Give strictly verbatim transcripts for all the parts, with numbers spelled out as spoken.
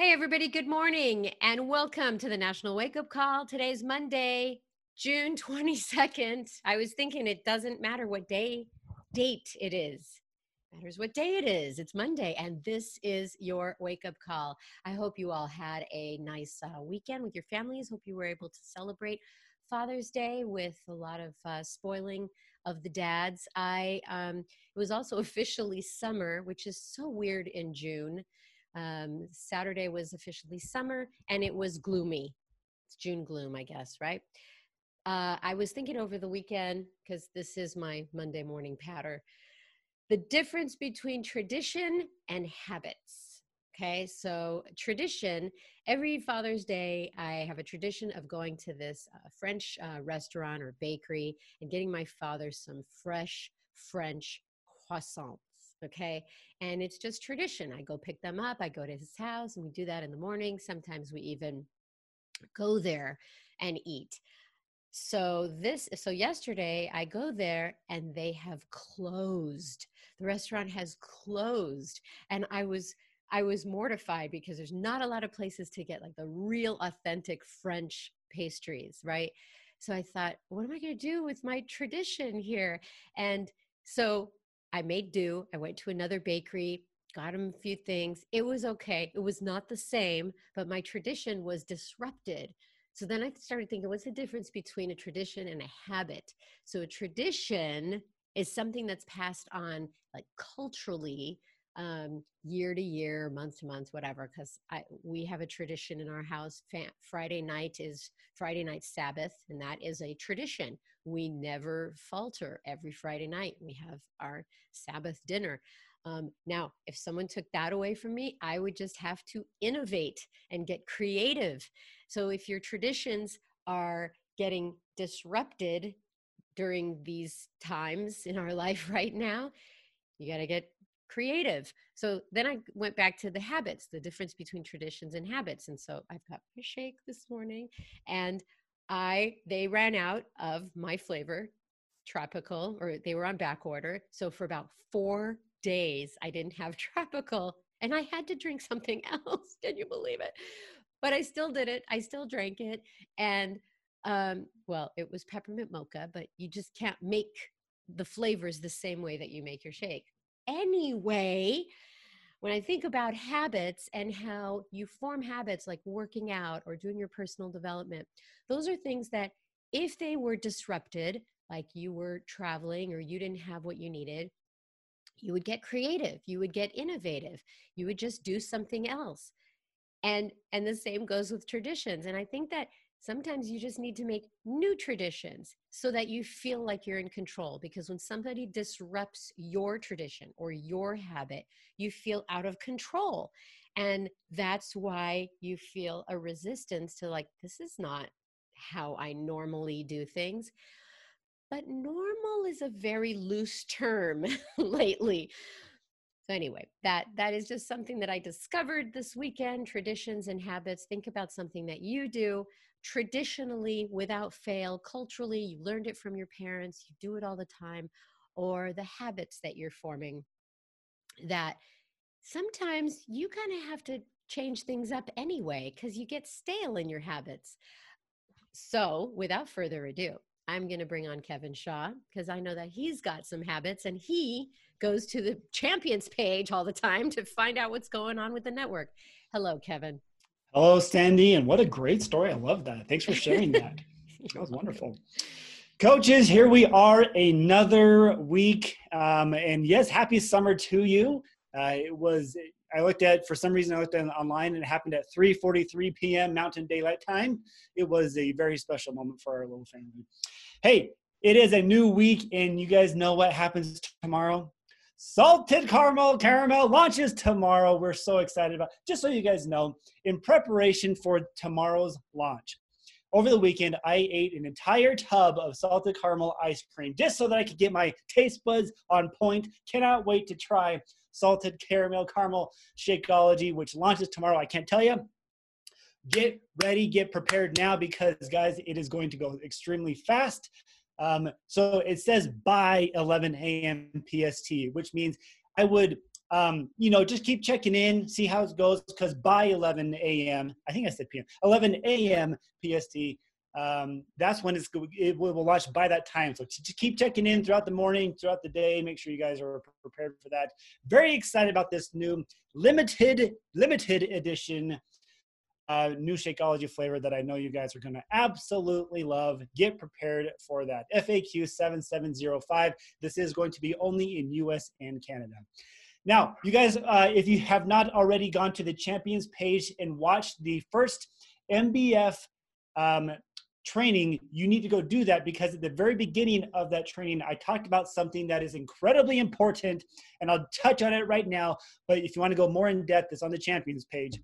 Hey everybody, good morning and welcome to the National Wake Up Call. Today's Monday, June twenty-second. I was thinking it doesn't matter what day, date it is. It matters what day it is. It's Monday and this is your Wake Up Call. I hope you all had a nice uh, weekend with your families. Hope you were able to celebrate Father's Day with a lot of uh, spoiling of the dads. I um, it was also officially summer, which is so weird in June. Um, Saturday was officially summer and it was gloomy. It's June gloom, I guess, right? Uh, I was thinking over the weekend, because this is my Monday morning patter, the difference between tradition and habits. Okay, so tradition, every Father's Day, I have a tradition of going to this uh, French uh, restaurant or bakery and getting my father some fresh French croissants. Okay. And it's just tradition. I go pick them up. I go to his house and we do that in the morning. Sometimes we even go there and eat. So this, so yesterday I go there and they have closed. The restaurant has closed. And I was, I was mortified because there's not a lot of places to get like the real authentic French pastries. Right. So I thought, what am I going to do with my tradition here? And so I made do. I went to another bakery, got him a few things. It was okay. It was not the same, but my tradition was disrupted. So then I started thinking, what's the difference between a tradition and a habit? So a tradition is something that's passed on like culturally, um, year to year, month to month, whatever, because we have a tradition in our house. Fa- Friday night is Friday night Sabbath, and that is a tradition. We never falter. Every Friday night, we have our Sabbath dinner. Um, now, if someone took that away from me, I would just have to innovate and get creative. So if your traditions are getting disrupted during these times in our life right now, you got to get creative. So then I went back to the habits, the difference between traditions and habits. And so I've got my shake this morning and I, they ran out of my flavor, tropical, or they were on back order. So for about four days, I didn't have tropical and I had to drink something else. Can you believe it? But I still did it. I still drank it. And, um, well, it was peppermint mocha, but you just can't make the flavors the same way that you make your shake. Anyway, when I think about habits and how you form habits like working out or doing your personal development, those are things that if they were disrupted, like you were traveling or you didn't have what you needed, you would get creative, you would get innovative, you would just do something else. And, and the same goes with traditions. And I think that sometimes you just need to make new traditions so that you feel like you're in control, because when somebody disrupts your tradition or your habit, you feel out of control. And that's why you feel a resistance to like, this is not how I normally do things. But normal is a very loose term lately. So anyway, that, that is just something that I discovered this weekend, traditions and habits. Think about something that you do traditionally without fail, culturally, you learned it from your parents, you do it all the time, or the habits that you're forming that sometimes you kind of have to change things up anyway because you get stale in your habits. So without further ado, I'm going to bring on Kevin Shaw because I know that he's got some habits and he goes to the Champions page all the time to find out what's going on with the network. Hello, Kevin. Hello, Sandy. And what a great story. I love that. Thanks for sharing that. That was wonderful. Coaches, here we are another week. Um, and yes, happy summer to you. Uh, it was, I looked at, for some reason, I looked at it online and it happened at three forty-three p m Mountain Daylight Time. It was a very special moment for our little family. Hey, it is a new week and you guys know what happens tomorrow. Salted Caramel Caramel launches tomorrow. We're so excited about, just so you guys know, in preparation for tomorrow's launch. Over the weekend, I ate an entire tub of salted caramel ice cream just so that I could get my taste buds on point. Cannot wait to try Salted Caramel Caramel Shakeology, which launches tomorrow. I can't tell you. Get ready, get prepared now because, guys, it is going to go extremely fast. Um, so it says by eleven a m P S T, which means I would um, you know, just keep checking in, see how it goes, because by eleven a m, I think I said p m, eleven a m P S T, um, that's when it's, it will launch by that time. So just keep checking in throughout the morning, throughout the day, make sure you guys are prepared for that. Very excited about this new limited, limited edition Uh, new Shakeology flavor that I know you guys are going to absolutely love. Get prepared for that. F A Q seven seven zero five. This is going to be only in U S and Canada. Now, you guys, uh, if you have not already gone to the Champions page and watched the first M B F um, training, you need to go do that, because at the very beginning of that training, I talked about something that is incredibly important, and I'll touch on it right now. But if you want to go more in depth, it's on the Champions page.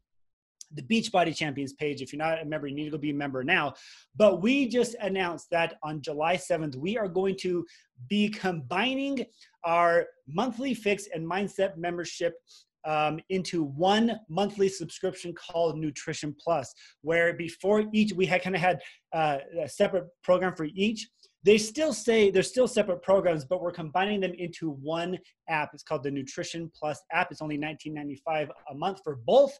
The Beachbody Champions page. If you're not a member, you need to go be a member now. But we just announced that on July seventh, we are going to be combining our monthly fix and mindset membership um, into one monthly subscription called Nutrition Plus, where before each, we had kind of had uh, a separate program for each. They still say they're still separate programs, but we're combining them into one app. It's called the Nutrition Plus app. It's only nineteen ninety-five a month for both.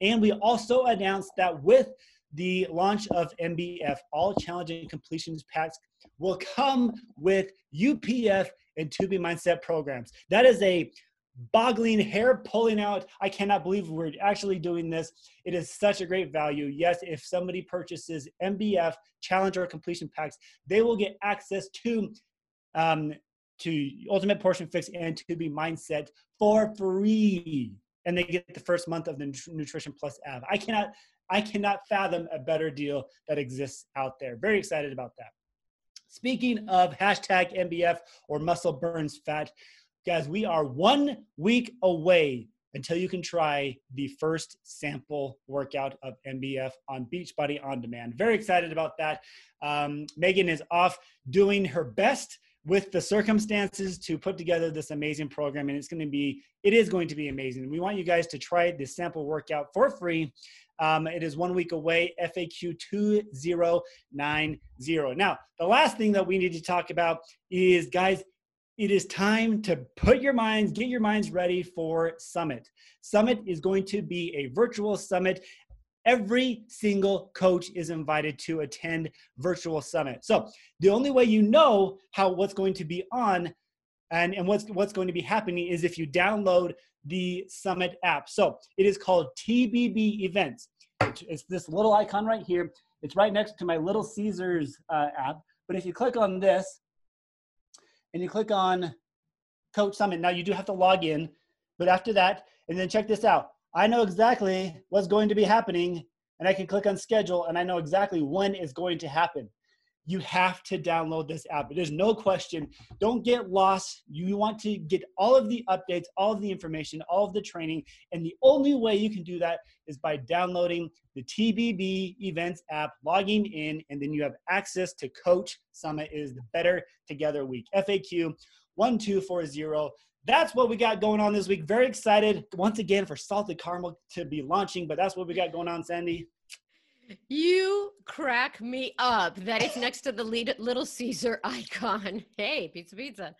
And we also announced that with the launch of M B F, all challenge and completions packs will come with U P F and two B Mindset programs. That is a boggling, hair pulling out. I cannot believe we're actually doing this. It is such a great value. Yes, if somebody purchases M B F challenge or completion packs, they will get access to um, to Ultimate Portion Fix and two B Mindset for free, and they get the first month of the Nutrition Plus app. I cannot, I cannot fathom a better deal that exists out there. Very excited about that. Speaking of hashtag M B F or muscle burns fat. Guys, we are one week away until you can try the first sample workout of M B F on Beachbody On Demand. Very excited about that. Um, Megan is off doing her best with the circumstances to put together this amazing program, and it's going to be, it is going to be amazing. We want you guys to try this sample workout for free. Um, it is one week away, F A Q two zero nine zero. Now, the last thing that we need to talk about is, guys, it is time to put your minds, get your minds ready for Summit. Summit is going to be a virtual summit. Every single coach is invited to attend virtual summit. So the only way you know how what's going to be on and, and what's, what's going to be happening is if you download the Summit app. So it is called T B B Events. It's this little icon right here. It's right next to my Little Caesars uh, app. But if you click on this, and you click on Coach Summit. Now, you do have to log in, but after that, and then check this out. I know exactly what's going to be happening, and I can click on schedule, and I know exactly when it's going to happen. You have to download this app. There's no question. Don't get lost. You want to get all of the updates, all of the information, all of the training, and the only way you can do that is by downloading the T B B Events app, logging in, and then you have access to Coach Summit. It is the Better Together Week. F A Q one two four zero. That's what we got going on this week. Very excited, once again, for Salted Caramel to be launching, but that's what we got going on, Sandy. You crack me up that it's next to the Little Caesar icon. Hey, pizza, pizza.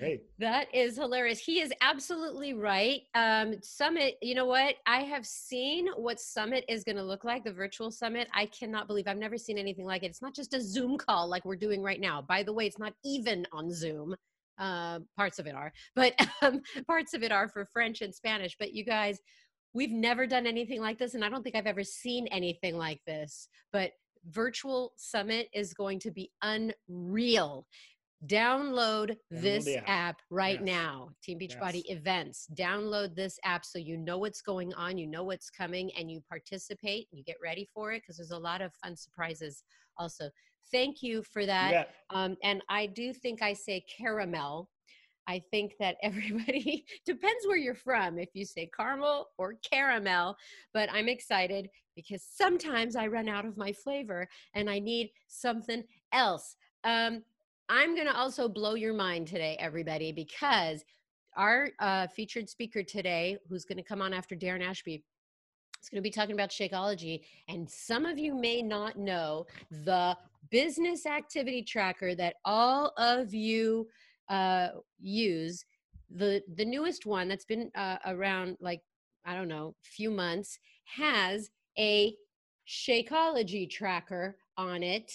Hey. That is hilarious. He is absolutely right. Um, Summit, you know what? I have seen what Summit is going to look like, the virtual summit. I cannot believe I've never seen anything like it. It's not just a Zoom call like we're doing right now. By the way, it's not even on Zoom. Uh, parts of it are, but um, parts of it are for French and Spanish. But you guys, we've never done anything like this, and I don't think I've ever seen anything like this, but virtual summit is going to be unreal. Download this yeah. app right yes. now, Team Beachbody yes. Events. Download this app so you know what's going on, you know what's coming, and you participate, you get ready for it, because there's a lot of fun surprises also. Thank you for that. Yeah. Um, and I do think I say caramel. I think that everybody, depends where you're from, if you say caramel or caramel, but I'm excited because sometimes I run out of my flavor and I need something else. Um, I'm going to also blow your mind today, everybody, because our uh, featured speaker today, who's going to come on after Darren Ashby, is going to be talking about Shakeology. And some of you may not know the business activity tracker that all of you uh use The, the newest one that's been uh, around like, I don't know, few months has a Shakeology tracker on it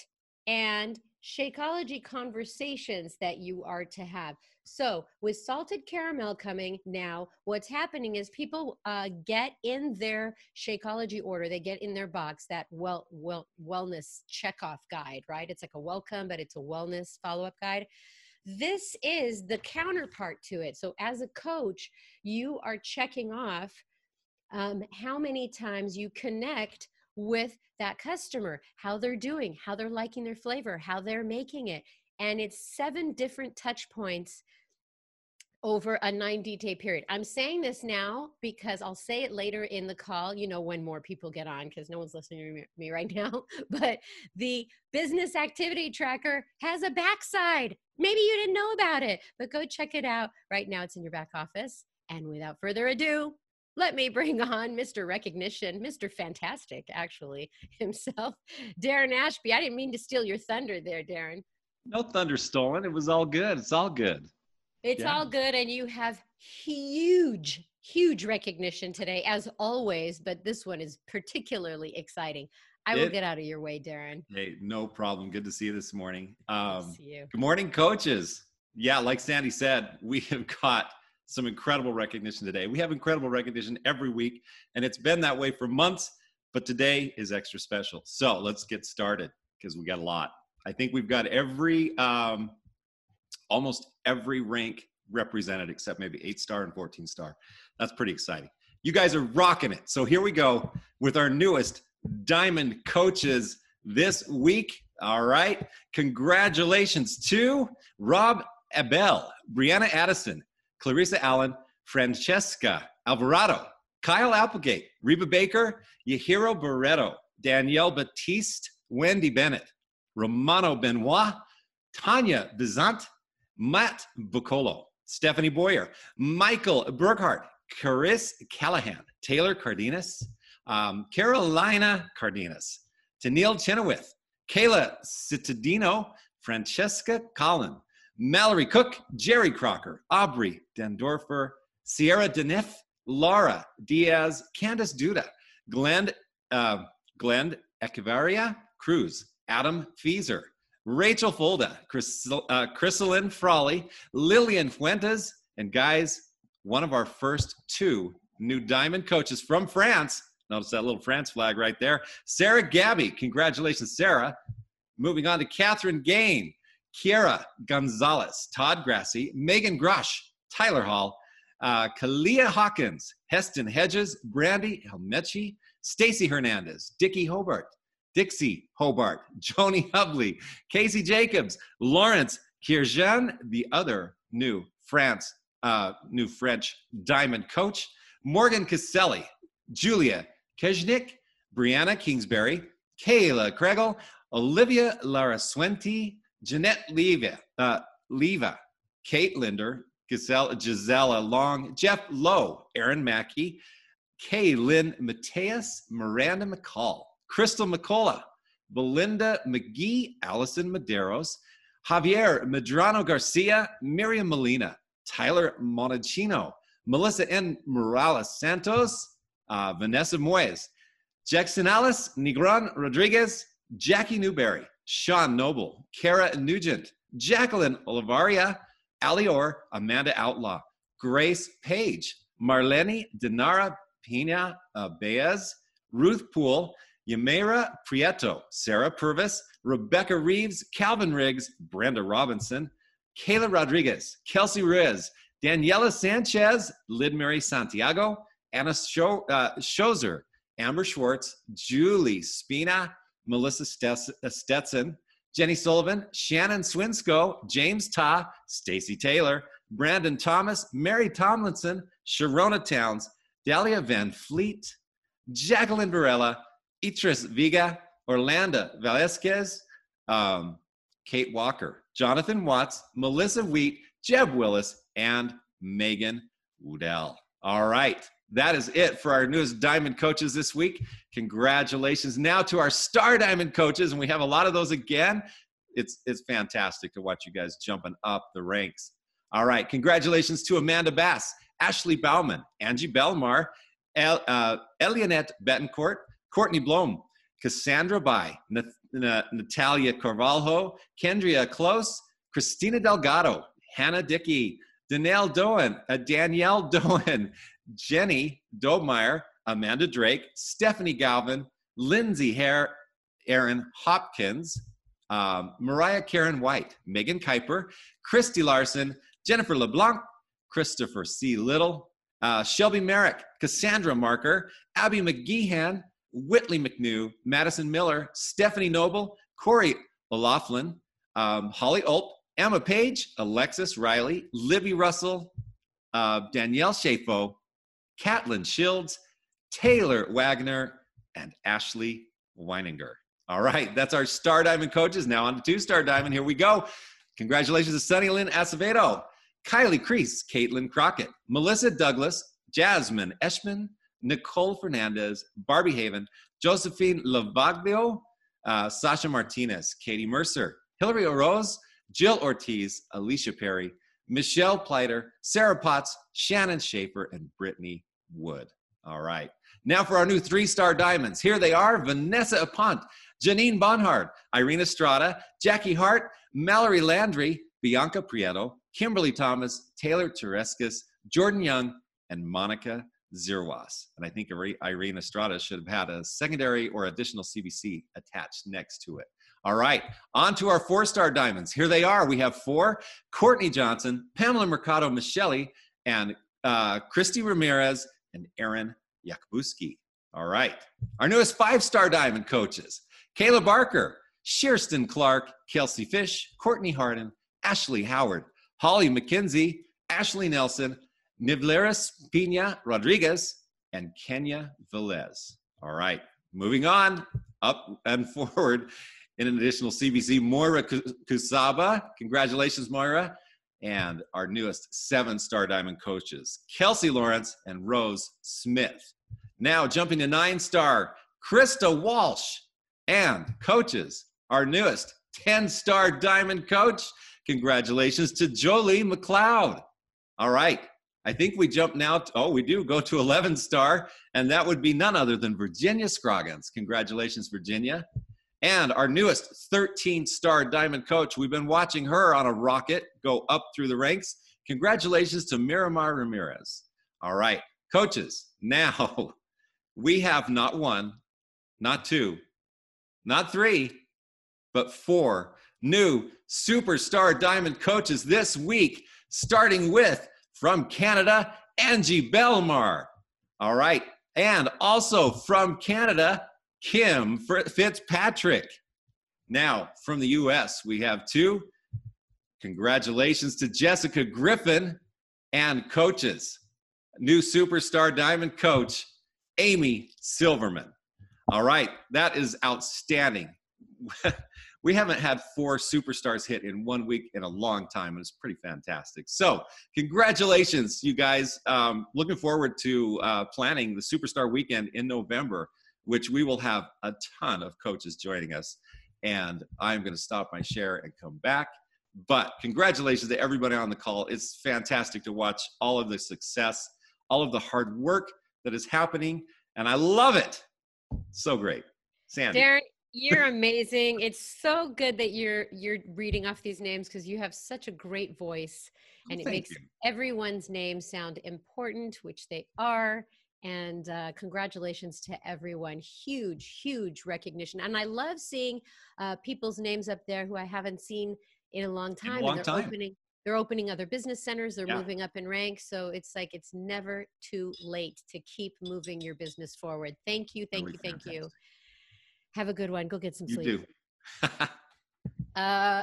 and Shakeology conversations that you are to have. So with salted caramel coming now, what's happening is people uh, get in their Shakeology order, they get in their box that well, well, wellness checkoff guide, right? It's like a welcome, but it's a wellness follow-up guide. This is the counterpart to it. So as a coach, you are checking off um, how many times you connect with that customer, how they're doing, how they're liking their flavor, how they're making it. And it's seven different touch points over a ninety day period. I'm saying this now because I'll say it later in the call, you know, when more people get on, because no one's listening to me right now. But the business activity tracker has a backside. Maybe you didn't know about it, but go check it out. Right now it's in your back office. And without further ado, let me bring on Mister Recognition, Mister Fantastic, actually, himself, Darren Ashby. I didn't mean to steal your thunder there, Darren. No thunder stolen. It was all good. It's all good. It's yeah. all good. And you have huge, huge recognition today, as always, but this one is particularly exciting. I it, will get out of your way, Darren. Hey, no problem. Good to see you this morning. Um, good to see you. Good morning, coaches. Yeah, like Sandy said, we have got some incredible recognition today. We have incredible recognition every week, and it's been that way for months, but today is extra special. So let's get started because we got a lot. I think we've got every, um, almost every rank represented except maybe eight star and fourteen star. That's pretty exciting. You guys are rocking it. So here we go with our newest Diamond Coaches this week. All right. Congratulations to Rob Abel, Brianna Addison, Clarissa Allen, Francesca Alvarado, Kyle Applegate, Reba Baker, Yahiro Barreto, Danielle Batiste, Wendy Bennett, Romano Benoit, Tanya Bizant, Matt Bucolo, Stephanie Boyer, Michael Burkhardt, Chris Callahan, Taylor Cardenas, um, Carolina Cardenas, Tennille Chenoweth, Kayla Cittadino, Francesca Collin, Mallory Cook, Jerry Crocker, Aubrey Dendorfer, Sierra Denef, Laura Diaz, Candace Duda, Glenn, uh, Glenn Echevarria Cruz, Adam Fieser, Rachel Folda, Chris, uh, Chrisalyn Frawley, Lillian Fuentes, and guys, one of our first two new Diamond Coaches from France. Notice that little France flag right there. Sarah Gabby, congratulations, Sarah. Moving on to Catherine Gain, Kiera Gonzalez, Todd Grassy, Megan Grush, Tyler Hall, uh, Kalia Hawkins, Heston Hedges, Brandy Helmechi, Stacy Hernandez, Dickie Hobart, Dixie Hobart, Joni Hubley, Casey Jacobs, Lawrence Kirjan, the other new France, uh, new French Diamond Coach, Morgan Caselli, Julia Keznik, Brianna Kingsbury, Kayla Kregel, Olivia Larasuenti, Jeanette Leva, uh, Leva, Kate Linder, Gisella, Gisella Long, Jeff Lowe, Aaron Mackey, Kaylin Mateus, Miranda McCall, Crystal McCullough, Belinda McGee, Allison Medeiros, Javier Medrano-Garcia, Miriam Molina, Tyler Monachino, Melissa N. Morales-Santos, uh, Vanessa Moyes, Jackson Alice, Nigran Rodriguez, Jackie Newberry, Sean Noble, Kara Nugent, Jacqueline Olivaria, Alior, Amanda Outlaw, Grace Page, Marlene Dinara Pena uh, Baez, Ruth Poole, Yamera Prieto, Sarah Purvis, Rebecca Reeves, Calvin Riggs, Brenda Robinson, Kayla Rodriguez, Kelsey Ruiz, Daniela Sanchez, Lidmary Santiago, Anna Scho uh, Schozer, Amber Schwartz, Julie Spina, Melissa Stetson, Jenny Sullivan, Shannon Swinsko, James Ta, Stacy Taylor, Brandon Thomas, Mary Tomlinson, Sharona Towns, Dahlia Van Fleet, Jacqueline Varela, Itris Viga, Orlando Velasquez, um, Kate Walker, Jonathan Watts, Melissa Wheat, Jeb Willis, and Megan Woodell. All right. That is it for our newest Diamond Coaches this week. Congratulations now to our Star Diamond Coaches, and we have a lot of those again. It's, it's fantastic to watch you guys jumping up the ranks. All right. Congratulations to Amanda Bass, Ashley Bauman, Angie Belmar, El, uh, Elionette Betancourt, Courtney Blom, Cassandra Bai, Nath N Natalia Carvalho, Kendria Close, Christina Delgado, Hannah Dickey, Danielle Doan, uh, Danielle Doan, Jenny Dobmeyer, Amanda Drake, Stephanie Galvin, Lindsay Hare, Aaron Hopkins, um, Mariah Karen White, Megan Kuiper, Christy Larson, Jennifer LeBlanc, Christopher C. Little, uh, Shelby Merrick, Cassandra Marker, Abby McGeehan, Whitley McNew, Madison Miller, Stephanie Noble, Corey O'Laughlin, um, Holly Ulp, Emma Page, Alexis Riley, Libby Russell, uh, Danielle Shafo, Catlin Shields, Taylor Wagner, and Ashley Weininger. All right, that's our Star Diamond coaches. Now on to Two Star Diamond. Here we go. Congratulations to Sunny Lynn Acevedo, Kylie Kreese, Caitlin Crockett, Melissa Douglas, Jasmine Eshman, Nicole Fernandez, Barbie Haven, Josephine Lavaglio, uh, Sasha Martinez, Katie Mercer, Hillary Oroz, Jill Ortiz, Alicia Perry, Michelle Pleiter, Sarah Potts, Shannon Schaefer, and Brittany Wood. All right. Now for our new three-star diamonds. Here they are: Vanessa Apont, Janine Bonhard, Irene Estrada, Jackie Hart, Mallory Landry, Bianca Prieto, Kimberly Thomas, Taylor Tereskis, Jordan Young, and Monica Zirwas. And I think Irene Estrada should have had a secondary or additional C B C attached next to it. All right, on to our four-star diamonds. Here they are. We have four: Courtney Johnson, Pamela Mercado Micheli, and uh, Christy Ramirez, and Aaron Yakubuski. All right, our newest five-star diamond coaches: Kayla Barker, Shearston Clark, Kelsey Fish, Courtney Harden, Ashley Howard, Holly McKenzie, Ashley Nelson, Nivleris Pina Rodriguez, and Kenya Velez. All right, moving on up and forward in an additional C B C, Moira Kusaba. Congratulations, Moira. And our newest seven-star diamond coaches, Kelsey Lawrence and Rose Smith. Now jumping to nine-star, Krista Walsh. And coaches, our newest ten-star diamond coach. Congratulations to Jolie McLeod. All right. I think we jump now, to, oh, we do go to eleven star, and that would be none other than Virginia Scroggins. Congratulations, Virginia. And our newest thirteen star diamond coach, we've been watching her on a rocket go up through the ranks. Congratulations to Miramar Ramirez. All right, coaches, now we have not one, not two, not three, but four new superstar diamond coaches this week, starting with, from Canada, Angie Belmar. All right, and also from Canada, Kim Fitzpatrick. Now, from the U S, we have two. Congratulations to Jessica Griffin. And coaches, new superstar diamond coach, Amy Silverman. All right, that is outstanding. We haven't had four superstars hit in one week in a long time, and it's pretty fantastic. So congratulations, you guys. Um, looking forward to uh, planning the Superstar Weekend in November, which we will have a ton of coaches joining us. And I'm going to stop my share and come back. But congratulations to everybody on the call. It's fantastic to watch all of the success, all of the hard work that is happening, and I love it. So great. Sandy. Darren, you're amazing. It's so good that you're you're reading off these names, because you have such a great voice, and oh, it makes you. Everyone's name sound important, which they are. And uh, congratulations to everyone. Huge, huge recognition. And I love seeing uh, people's names up there who I haven't seen in a long time. A long they're, time. Opening, they're opening other business centers. They're yeah. moving up in rank. So it's like it's never too late to keep moving your business forward. Thank you. Thank really you. Fantastic. Thank you. Have a good one. Go get some sleep. You do. uh,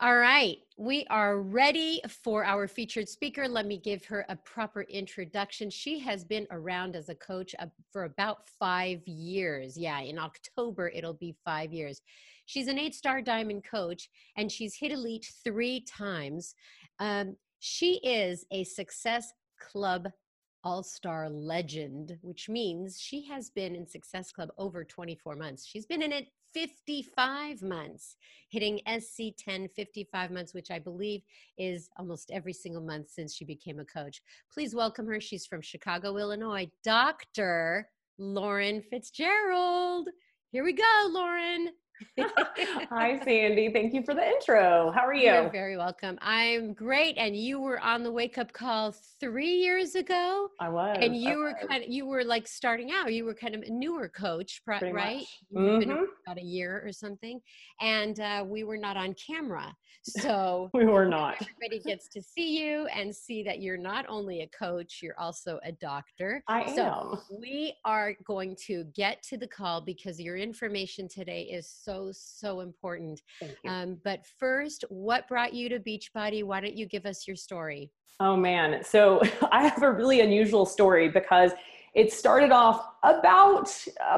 all right. We are ready for our featured speaker. Let me give her a proper introduction. She has been around as a coach for about five years. Yeah, in October, it'll be five years. She's an eight-star diamond coach, and she's hit elite three times. Um, she is a Success Club all-star legend, which means she has been in Success Club over twenty-four months. She's been in it fifty-five months, hitting S C ten fifty-five months, which I believe is almost every single month since she became a coach. Please welcome her. She's from Chicago, Illinois, Doctor Lauren Fitzgerald. Here we go, Lauren. Hi, Sandy. Thank you for the intro. How are you? You're very welcome. I'm great. And you were on the Wake Up Call three years ago. I was. And you I were was. kind of, you were like starting out. You were kind of a newer coach, Pretty right? Mm-hmm. You've been about a year or something. And uh, we were not on camera. So we were not. Everybody gets to see you and see that you're not only a coach, you're also a doctor. I so am. We are going to get to the call because your information today is so So, so important. Um, but first, what brought you to Beachbody? Why don't you give us your story? Oh man. So I have a really unusual story because it started off about,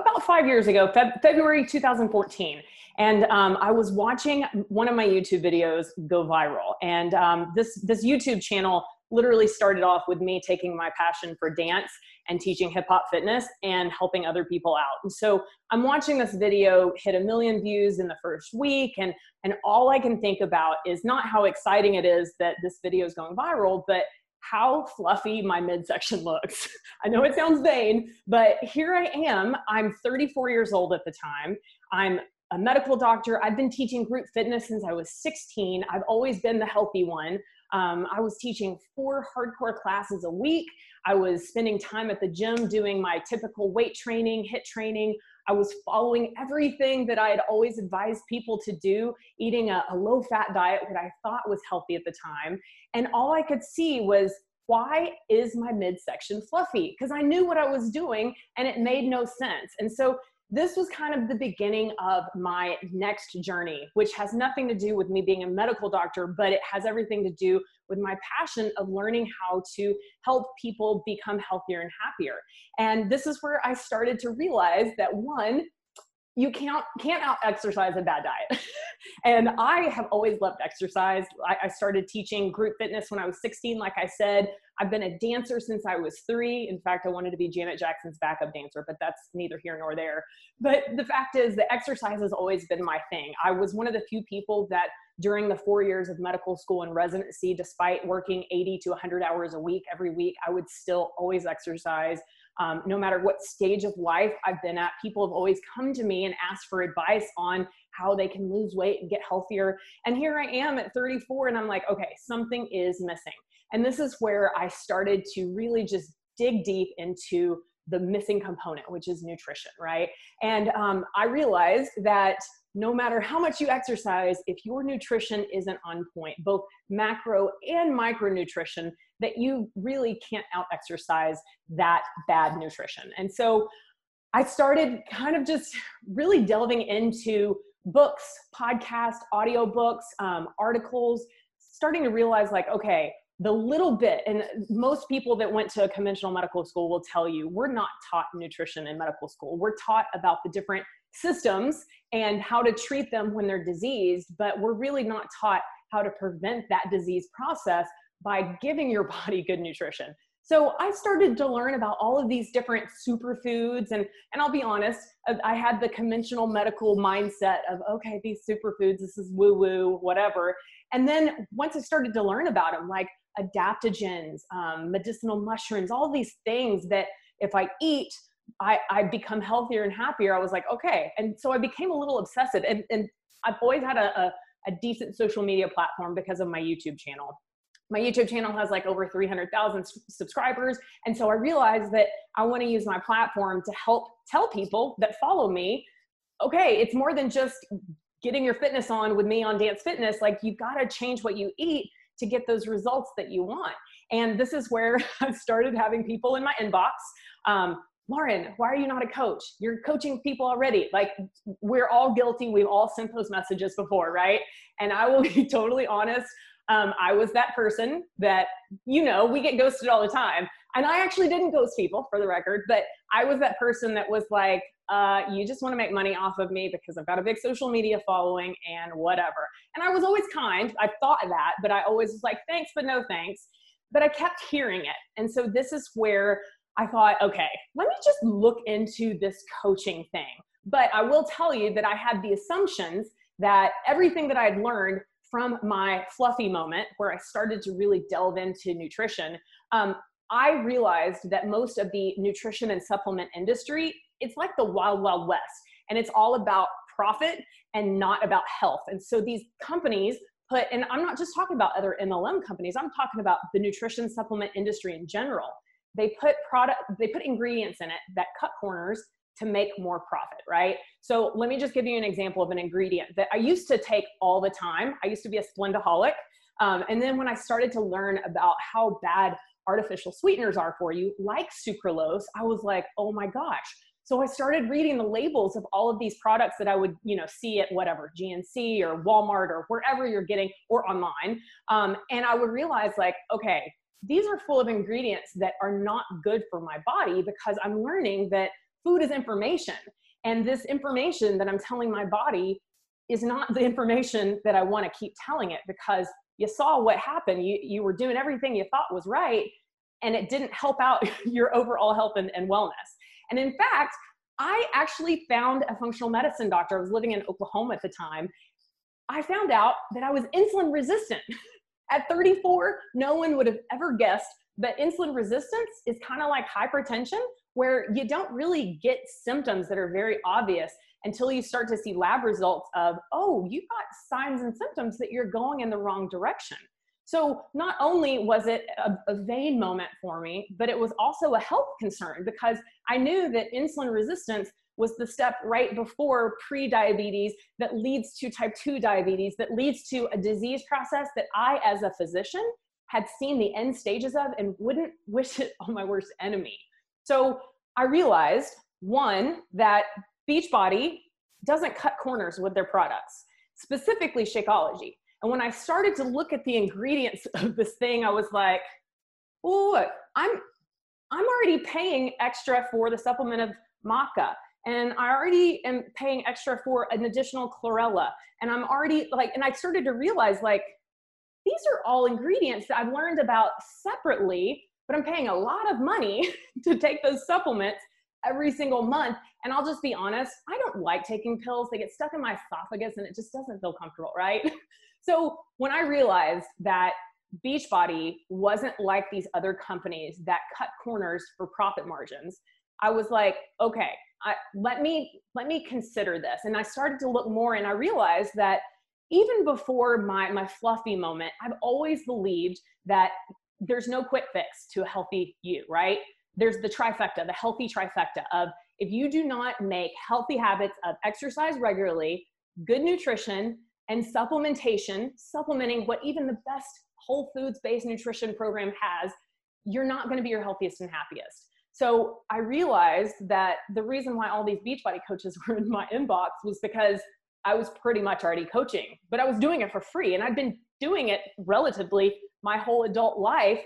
about five years ago, Feb February, two thousand fourteen. And um, I was watching one of my YouTube videos go viral. And um, this, this YouTube channel literally started off with me taking my passion for dance and teaching hip hop fitness and helping other people out. And so I'm watching this video hit a million views in the first week. And, and all I can think about is not how exciting it is that this video is going viral, but how fluffy my midsection looks. I know it sounds vain, but here I am. I'm thirty-four years old at the time. I'm a medical doctor. I've been teaching group fitness since I was sixteen. I've always been the healthy one. Um, I was teaching four hardcore classes a week. I was spending time at the gym doing my typical weight training, HIIT training. I was following everything that I had always advised people to do, eating a, a low-fat diet, what I thought was healthy at the time. And all I could see was, why is my midsection fluffy? Because I knew what I was doing and it made no sense. And so this was kind of the beginning of my next journey, which has nothing to do with me being a medical doctor, but it has everything to do with my passion of learning how to help people become healthier and happier. And this is where I started to realize that, one, you can't, can't out-exercise a bad diet. And I have always loved exercise. I, I started teaching group fitness when I was sixteen, like I said. I've been a dancer since I was three. In fact, I wanted to be Janet Jackson's backup dancer, but that's neither here nor there. But the fact is that exercise has always been my thing. I was one of the few people that during the four years of medical school and residency, despite working eighty to a hundred hours a week every week, I would still always exercise. Um, no matter what stage of life I've been at, people have always come to me and asked for advice on how they can lose weight and get healthier. And here I am at thirty-four and I'm like, okay, something is missing. And this is where I started to really just dig deep into the missing component, which is nutrition, right? And um, I realized that no matter how much you exercise, if your nutrition isn't on point, both macro and micronutrition, that you really can't out-exercise that bad nutrition. And so I started kind of just really delving into books, podcasts, audiobooks, um, articles, starting to realize like, okay, the little bit, and most people that went to a conventional medical school will tell you, we're not taught nutrition in medical school. We're taught about the different systems and how to treat them when they're diseased, but we're really not taught how to prevent that disease process by giving your body good nutrition. So I started to learn about all of these different superfoods, and, and I'll be honest, I had the conventional medical mindset of, okay, these superfoods, this is woo-woo, whatever. And then once I started to learn about them, like adaptogens, um, medicinal mushrooms, all these things that if I eat, I, I become healthier and happier, I was like, okay. And so I became a little obsessive, and, and I've always had a, a, a decent social media platform because of my YouTube channel. My YouTube channel has like over three hundred thousand subscribers. And so I realized that I want to use my platform to help tell people that follow me, okay, it's more than just getting your fitness on with me on Dance Fitness. Like, you've got to change what you eat to get those results that you want. And this is where I started having people in my inbox. Um, Lauren, why are you not a coach? You're coaching people already. Like, we're all guilty. We've all sent those messages before, right? And I will be totally honest. Um, I was that person that, you know, we get ghosted all the time. And I actually didn't ghost people, for the record, but I was that person that was like, uh, you just want to make money off of me because I've got a big social media following and whatever. And I was always kind. I thought that, but I always was like, thanks, but no thanks. but I kept hearing it. And so this is where I thought, okay, let me just look into this coaching thing. But I will tell you that I had the assumptions that everything that I had learned from my fluffy moment, where I started to really delve into nutrition, um, I realized that most of the nutrition and supplement industry, it's like the wild, wild west. And it's all about profit and not about health. And so these companies put, and I'm not just talking about other M L M companies, I'm talking about the nutrition supplement industry in general. They put product, they put ingredients in it that cut corners to make more profit, right? So let me just give you an example of an ingredient that I used to take all the time. I used to be a Splendaholic. Um, and then when I started to learn about how bad artificial sweeteners are for you, like sucralose, I was like, oh my gosh. So I started reading the labels of all of these products that I would, you know, see at whatever, G N C or Walmart or wherever you're getting, or online. Um, and I would realize like, okay, these are full of ingredients that are not good for my body, because I'm learning that food is information. And this information that I'm telling my body is not the information that I want to keep telling it, because you saw what happened. You, you were doing everything you thought was right, and it didn't help out your overall health and, and wellness. And in fact, I actually found a functional medicine doctor. I was living in Oklahoma at the time. I found out that I was insulin resistant. At thirty-four, no one would have ever guessed, but insulin resistance is kind of like hypertension, where you don't really get symptoms that are very obvious until you start to see lab results of, oh, you've got signs and symptoms that you're going in the wrong direction. So not only was it a, a vain moment for me, but it was also a health concern, because I knew that insulin resistance was the step right before pre-diabetes that leads to type two diabetes, that leads to a disease process that I, as a physician, had seen the end stages of and wouldn't wish it on my worst enemy. So I realized, one, that Beachbody doesn't cut corners with their products, specifically Shakeology. And when I started to look at the ingredients of this thing, I was like, oh, I'm, I'm already paying extra for the supplement of maca. And I already am paying extra for an additional chlorella. And I'm already like, and I started to realize like, these are all ingredients that I've learned about separately, but I'm paying a lot of money to take those supplements every single month. And I'll just be honest, I don't like taking pills. They get stuck in my esophagus and it just doesn't feel comfortable, right? So when I realized that Beachbody wasn't like these other companies that cut corners for profit margins, I was like, okay, I, let me, let me consider this. And I started to look more, and I realized that even before my, my fluffy moment, I've always believed that there's no quick fix to a healthy you, right? There's the trifecta, the healthy trifecta of, if you do not make healthy habits of exercise regularly, good nutrition, and supplementation, supplementing what even the best whole foods-based nutrition program has, you're not gonna be your healthiest and happiest. So I realized that the reason why all these Beachbody coaches were in my inbox was because I was pretty much already coaching, but I was doing it for free. And I'd been doing it relatively my whole adult life,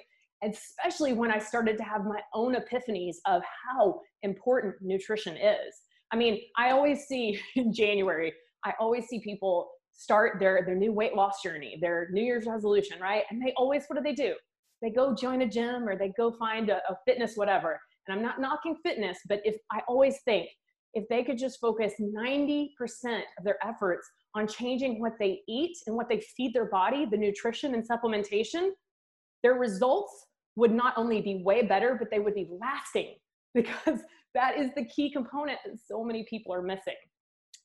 especially when I started to have my own epiphanies of how important nutrition is. I mean, I always see in January, I always see people start their, their new weight loss journey, their New Year's resolution, right? And they always, what do they do? They go join a gym, or they go find a, a fitness, whatever. And I'm not knocking fitness, but if I always think if they could just focus ninety percent of their efforts on changing what they eat and what they feed their body, the nutrition and supplementation, their results would not only be way better, but they would be lasting, because that is the key component that so many people are missing.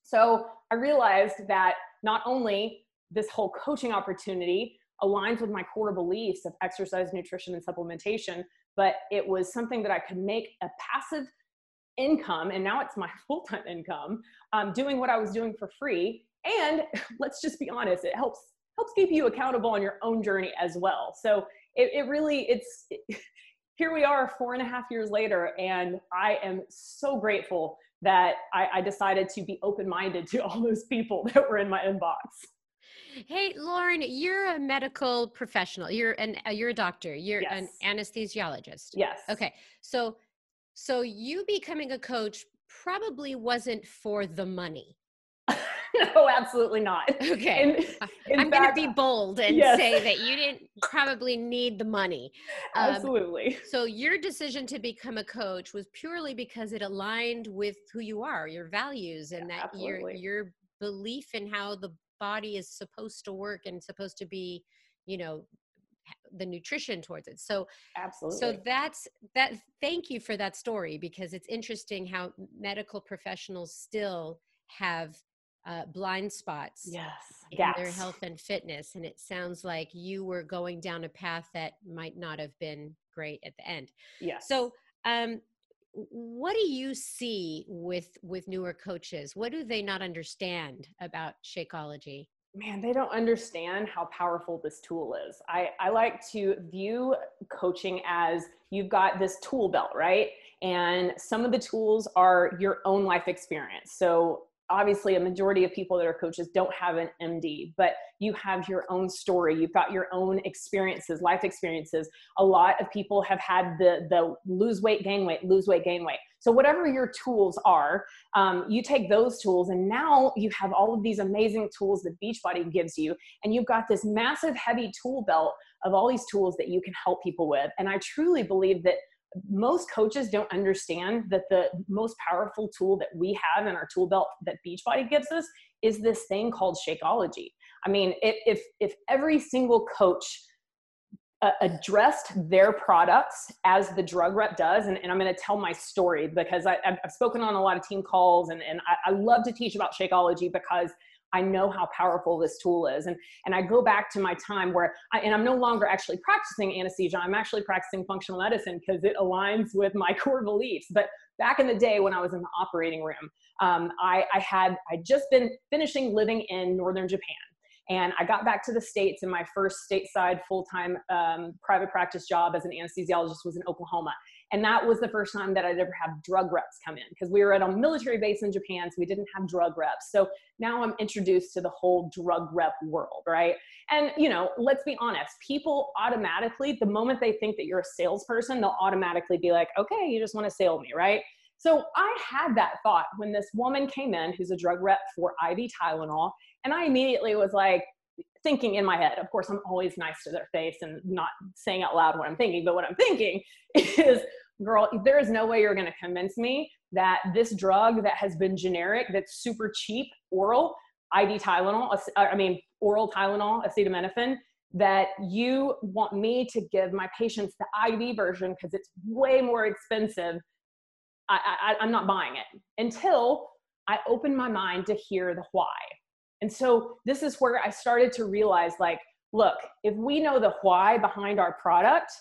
So I realized that not only this whole coaching opportunity aligns with my core beliefs of exercise, nutrition, and supplementation, but it was something that I could make a passive income, and now it's my full-time income, um, doing what I was doing for free. And let's just be honest, it helps helps keep you accountable on your own journey as well. So it, it really, it's, it, here we are four and a half years later, and I am so grateful that I, I decided to be open-minded to all those people that were in my inbox. Hey, Lauren, you're a medical professional. You're an uh, you're a doctor. You're yes. an anesthesiologist. Yes. Okay. So, so you becoming a coach probably wasn't for the money. No, absolutely not. Okay. In, in I'm going to be bold and yes. say that you didn't probably need the money. Um, absolutely. So your decision to become a coach was purely because it aligned with who you are, your values, and yeah, that absolutely. your your belief in how the body is supposed to work and supposed to be, you know, the nutrition towards it. So absolutely. So that's that. Thank you for that story, because it's interesting how medical professionals still have Uh, blind spots yes, in gaps. Their health and fitness. And it sounds like you were going down a path that might not have been great at the end. Yes. So um, what do you see with, with newer coaches? What do they not understand about Shakeology? Man, they don't understand how powerful this tool is. I, I like to view coaching as you've got this tool belt, right? And some of the tools are your own life experience. So obviously a majority of people that are coaches don't have an M D, but you have your own story. You've got your own experiences, life experiences. A lot of people have had the, the lose weight, gain weight, lose weight, gain weight. So whatever your tools are, um, you take those tools, and now you have all of these amazing tools that Beachbody gives you. And you've got this massive heavy tool belt of all these tools that you can help people with. And I truly believe that most coaches don't understand that the most powerful tool that we have in our tool belt that Beachbody gives us is this thing called Shakeology. I mean, if, if, if every single coach uh, addressed their products as the drug rep does, and, and I'm going to tell my story because I, I've spoken on a lot of team calls, and, and I, I love to teach about Shakeology because I know how powerful this tool is. And, and I go back to my time where, I, and I'm no longer actually practicing anesthesia. I'm actually practicing functional medicine because it aligns with my core beliefs. But back in the day when I was in the operating room, um, I, I had, I'd just been finishing living in Northern Japan. And I got back to the States, and my first stateside full-time um, private practice job as an anesthesiologist was in Oklahoma. And that was the first time that I'd ever had drug reps come in, because we were at a military base in Japan, so we didn't have drug reps. So now I'm introduced to the whole drug rep world, right? And, you know, let's be honest, people automatically, the moment they think that you're a salesperson, they'll automatically be like, okay, you just want to sell me, right? So I had that thought when this woman came in who's a drug rep for I V Tylenol, and I immediately was like, thinking in my head, of course, I'm always nice to their face and not saying out loud what I'm thinking, but what I'm thinking is, girl, there is no way you're going to convince me that this drug that has been generic, that's super cheap, oral, I V Tylenol, I mean, oral Tylenol, acetaminophen, that you want me to give my patients the I V version because it's way more expensive. I, I, I'm not buying it until I open my mind to hear the why. And so this is where I started to realize, like, look, if we know the why behind our product,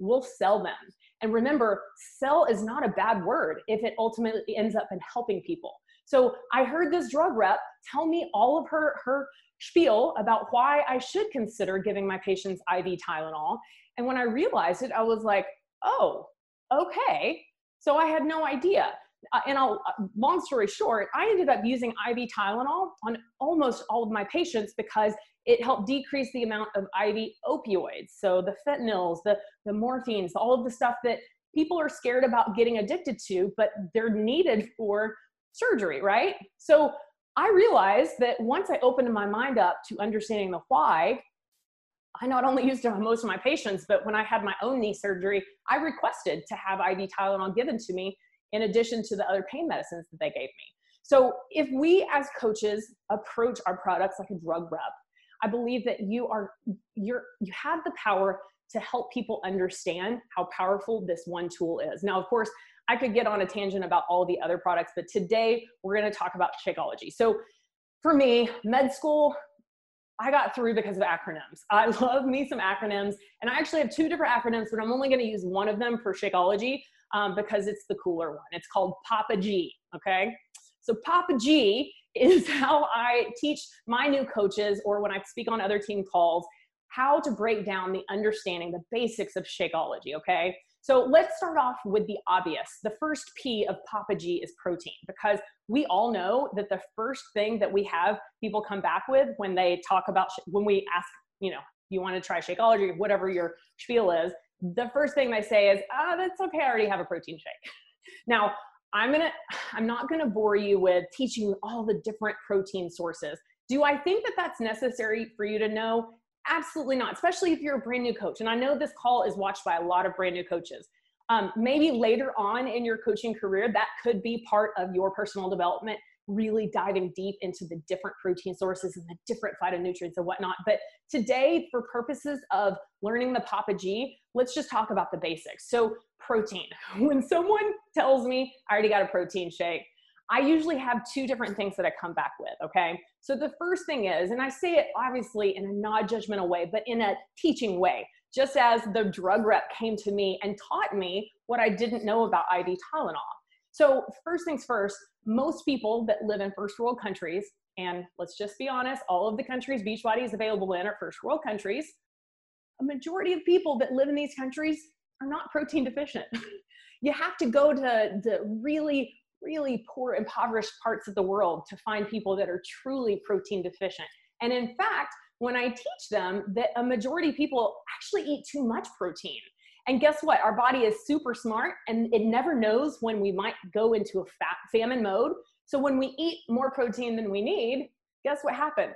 we'll sell them. And remember, sell is not a bad word if it ultimately ends up in helping people. So I heard this drug rep tell me all of her, her spiel about why I should consider giving my patients I V Tylenol. And when I realized it, I was like, oh, okay. So I had no idea. Uh, and I'll, uh, long story short, I ended up using I V Tylenol on almost all of my patients because it helped decrease the amount of I V opioids. So the fentanyls, the, the morphines, all of the stuff that people are scared about getting addicted to, but they're needed for surgery, right? So I realized that once I opened my mind up to understanding the why, I not only used it on most of my patients, but when I had my own knee surgery, I requested to have I V Tylenol given to me in addition to the other pain medicines that they gave me. So if we as coaches approach our products like a drug rep, I believe that you are, you're, you have the power to help people understand how powerful this one tool is. Now, of course, I could get on a tangent about all the other products, but today we're gonna talk about Shakeology. So for me, med school, I got through because of acronyms. I love me some acronyms. And I actually have two different acronyms, but I'm only gonna use one of them for Shakeology. Um, because it's the cooler one. It's called Papa G, okay? So Papa G is how I teach my new coaches, or when I speak on other team calls, how to break down the understanding, the basics of Shakeology, okay? So let's start off with the obvious. The first P of Papa G is protein, because we all know that the first thing that we have people come back with when they talk about, when we ask, you know, you want to try Shakeology, whatever your spiel is, the first thing they say is, ah, oh, that's okay, I already have a protein shake. Now, I'm gonna, I'm not gonna bore you with teaching all the different protein sources. Do I think that that's necessary for you to know? Absolutely not, especially if you're a brand new coach. And I know this call is watched by a lot of brand new coaches. Um, maybe later on in your coaching career, that could be part of your personal development, really diving deep into the different protein sources and the different phytonutrients and whatnot. But today, for purposes of learning the Papa G, let's just talk about the basics. So protein. When someone tells me I already got a protein shake, I usually have two different things that I come back with, okay? So the first thing is, and I say it obviously in a non-judgmental way, but in a teaching way, just as the drug rep came to me and taught me what I didn't know about I V Tylenol. So first things first, most people that live in first world countries, and let's just be honest, all of the countries Beachbody is available in are first world countries. A majority of people that live in these countries are not protein deficient. You have to go to the really, really poor, impoverished parts of the world to find people that are truly protein deficient. And in fact, when I teach them that a majority of people actually eat too much protein. And guess what? Our body is super smart and it never knows when we might go into a fat famine mode. So when we eat more protein than we need, guess what happens?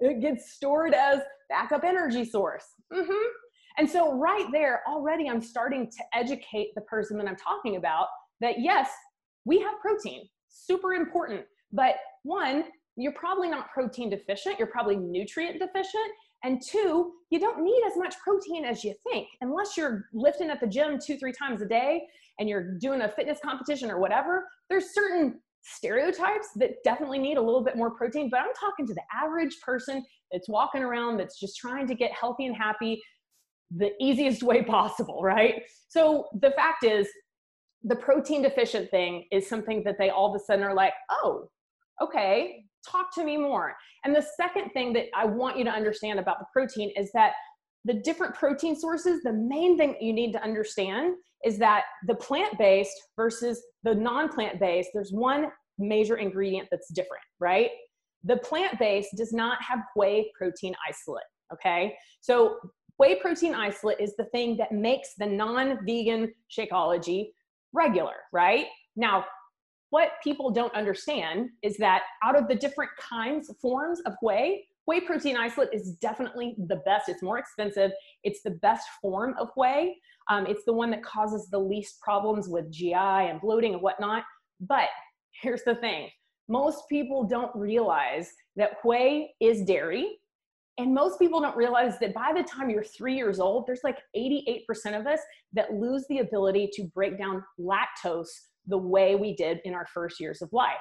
It gets stored as backup energy source. Mm-hmm. And so right there, already I'm starting to educate the person that I'm talking about that yes, we have protein, super important. But one, you're probably not protein deficient, you're probably nutrient deficient. And two, you don't need as much protein as you think, unless you're lifting at the gym two, three times a day and you're doing a fitness competition or whatever. There's certain stereotypes that definitely need a little bit more protein, but I'm talking to the average person that's walking around, that's just trying to get healthy and happy the easiest way possible, right? So the fact is, the protein deficient thing is something that they all of a sudden are like, oh, okay, talk to me more. And the second thing that I want you to understand about the protein is that the different protein sources, the main thing that you need to understand is that the plant-based versus the non-plant-based, there's one major ingredient that's different, right? The plant-based does not have whey protein isolate, okay? So whey protein isolate is the thing that makes the non-vegan Shakeology regular, right? Now, what people don't understand is that out of the different kinds, forms of whey, whey protein isolate is definitely the best. It's more expensive. It's the best form of whey. Um, it's the one that causes the least problems with G I and bloating and whatnot. But here's the thing. Most people don't realize that whey is dairy. And most people don't realize that by the time you're three years old, there's like eighty-eight percent of us that lose the ability to break down lactose the way we did in our first years of life.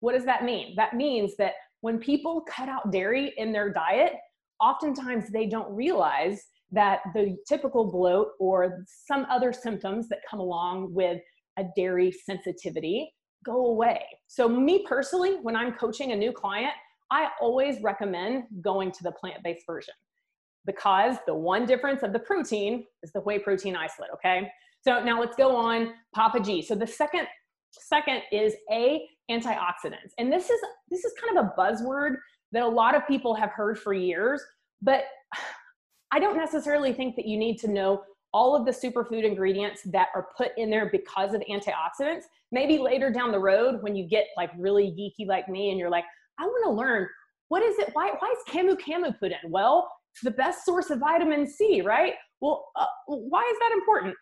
What does that mean? That means that when people cut out dairy in their diet, oftentimes they don't realize that the typical bloat or some other symptoms that come along with a dairy sensitivity go away. So me personally, when I'm coaching a new client, I always recommend going to the plant-based version because the one difference of the protein is the whey protein isolate, okay? So now let's go on Papa G. So the second, second is A, antioxidants. And this is, this is kind of a buzzword that a lot of people have heard for years, but I don't necessarily think that you need to know all of the superfood ingredients that are put in there because of antioxidants. Maybe later down the road when you get like really geeky like me and you're like, I want to learn, what is it, why, why is Camu Camu put in? Well, it's the best source of vitamin C, right? Well, uh, why is that important?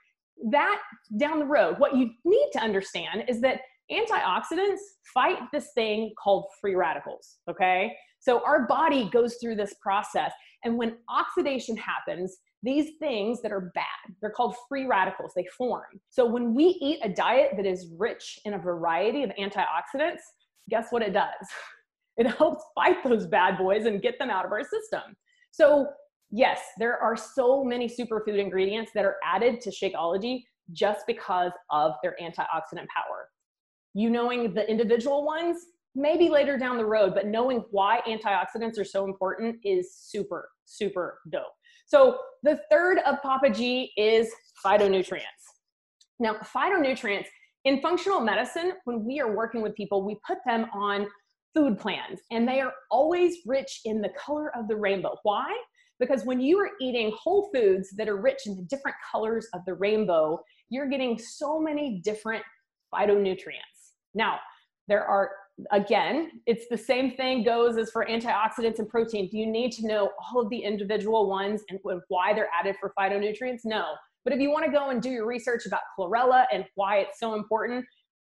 That down the road, what you need to understand is that antioxidants fight this thing called free radicals, okay? So our body goes through this process, and when oxidation happens, these things that are bad, they're called free radicals, they form. So when we eat a diet that is rich in a variety of antioxidants, guess what it does? It helps fight those bad boys and get them out of our system. So yes, there are so many superfood ingredients that are added to Shakeology just because of their antioxidant power. You knowing the individual ones, maybe later down the road, but knowing why antioxidants are so important is super, super dope. So the third of Papa G is phytonutrients. Now, phytonutrients, in functional medicine, when we are working with people, we put them on food plans, and they are always rich in the color of the rainbow. Why? Because when you are eating whole foods that are rich in the different colors of the rainbow, you're getting so many different phytonutrients. Now, there are, again, it's the same thing goes as for antioxidants and protein. Do you need to know all of the individual ones and why they're added for phytonutrients? No. But if you want to go and do your research about chlorella and why it's so important,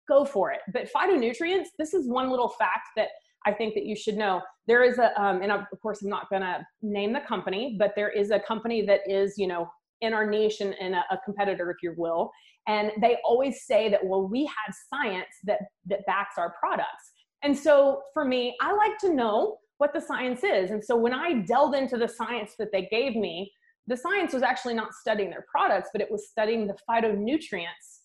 go for it. But phytonutrients, this is one little fact that I think that you should know. There is a, um, and of course I'm not gonna name the company, but there is a company that is, you know, in our niche and, and a, a competitor, if you will. And they always say that, well, we have science that, that backs our products. And so for me, I like to know what the science is. And so when I delved into the science that they gave me, the science was actually not studying their products, but it was studying the phytonutrients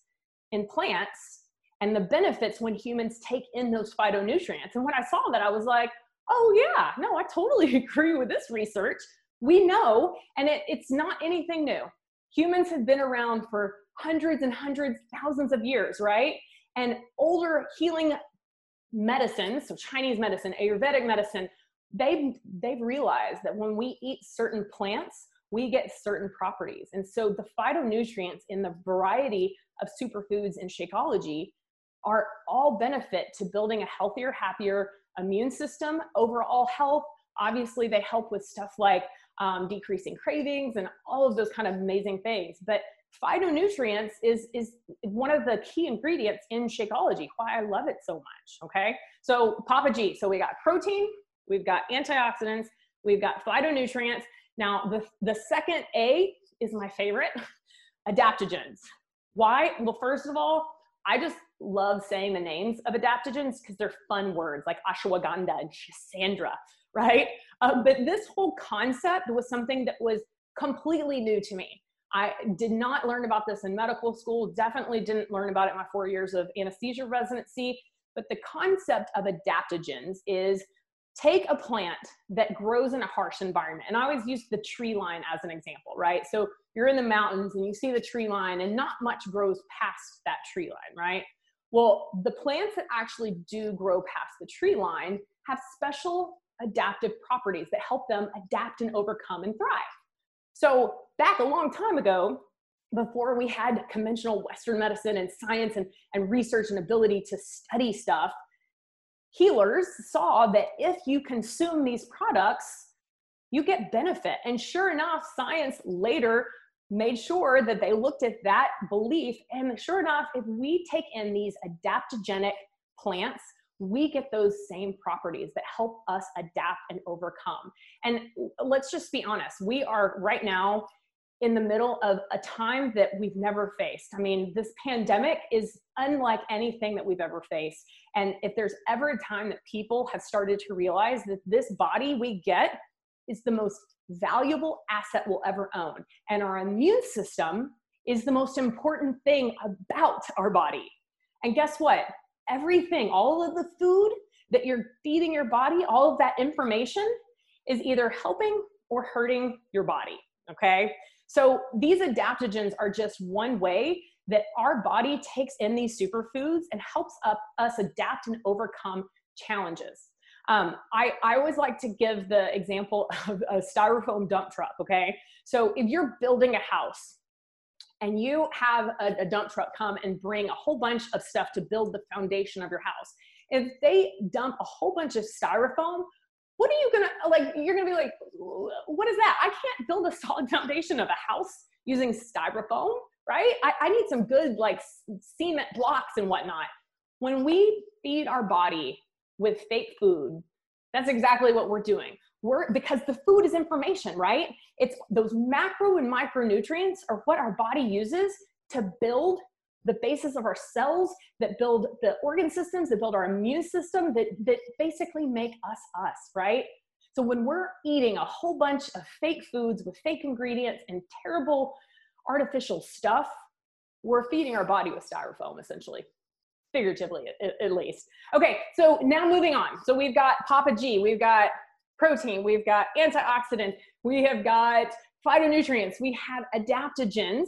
in plants and the benefits when humans take in those phytonutrients. And when I saw that, I was like, oh yeah, no, I totally agree with this research. We know, and it, it's not anything new. Humans have been around for hundreds and hundreds, thousands of years, right? And older healing medicines, so Chinese medicine, Ayurvedic medicine, they've, they've realized that when we eat certain plants, we get certain properties. And so the phytonutrients in the variety of superfoods in Shakeology are all benefit to building a healthier, happier immune system, overall health. Obviously, they help with stuff like um, decreasing cravings and all of those kind of amazing things. But phytonutrients is, is one of the key ingredients in Shakeology, why I love it so much, okay? So Papa G, so we got protein, we've got antioxidants, we've got phytonutrients. Now, the, the second A is my favorite, adaptogens. Why? Well, first of all, I just love saying the names of adaptogens because they're fun words like ashwagandha and shisandra, right? Um, but this whole concept was something that was completely new to me. I did not learn about this in medical school, definitely didn't learn about it in my four years of anesthesia residency. But the concept of adaptogens is take a plant that grows in a harsh environment. And I always use the tree line as an example, right? So you're in the mountains and you see the tree line and not much grows past that tree line, right? Well, the plants that actually do grow past the tree line have special adaptive properties that help them adapt and overcome and thrive. So back a long time ago, before we had conventional Western medicine and science and, and research and ability to study stuff, healers saw that if you consume these products, you get benefit. And sure enough, science later made sure that they looked at that belief. And sure enough, if we take in these adaptogenic plants, we get those same properties that help us adapt and overcome. And let's just be honest, we are right now in the middle of a time that we've never faced. I mean, this pandemic is unlike anything that we've ever faced. And if there's ever a time that people have started to realize that this body we get is the most valuable asset we'll ever own, and our immune system is the most important thing about our body. And guess what? Everything, all of the food that you're feeding your body, all of that information is either helping or hurting your body, okay? So these adaptogens are just one way that our body takes in these superfoods and helps up us adapt and overcome challenges. Um, I, I always like to give the example of a styrofoam dump truck, okay? So if you're building a house and you have a, a dump truck come and bring a whole bunch of stuff to build the foundation of your house, if they dump a whole bunch of styrofoam, what are you gonna, like, you're gonna be like, what is that? I can't build a solid foundation of a house using styrofoam, right? I, I need some good, like, cement blocks and whatnot. When we feed our body with fake food, that's exactly what we're doing. We're, because the food is information, right? It's those macro and micronutrients are what our body uses to build the basis of our cells, that build the organ systems, that build our immune system, that, that basically make us us, right? So when we're eating a whole bunch of fake foods with fake ingredients and terrible artificial stuff, we're feeding our body with styrofoam, essentially. Figuratively, at least. Okay, so now moving on. So we've got Papa G, we've got protein, we've got antioxidant, we have got phytonutrients, we have adaptogens.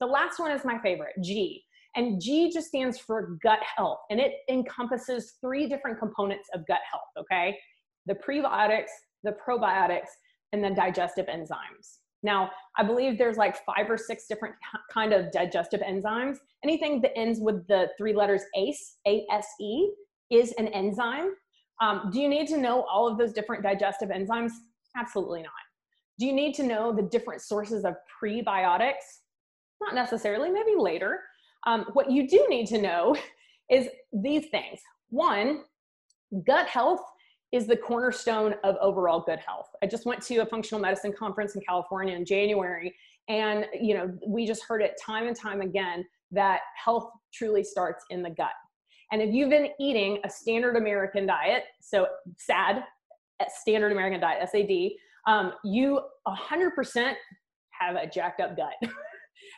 The last one is my favorite, G. And G just stands for gut health, and it encompasses three different components of gut health, okay? The prebiotics, the probiotics, and the digestive enzymes. Now, I believe there's like five or six different kind of digestive enzymes. Anything that ends with the three letters A C E, A S E, is an enzyme. Um, do you need to know all of those different digestive enzymes? Absolutely not. Do you need to know the different sources of prebiotics? Not necessarily, maybe later. Um, what you do need to know is these things. One, gut health is the cornerstone of overall good health. I just went to a functional medicine conference in California in January, and you know, we just heard it time and time again that health truly starts in the gut. And if you've been eating a standard American diet, so S A D, standard American diet, S A D, um, you one hundred percent have a jacked up gut.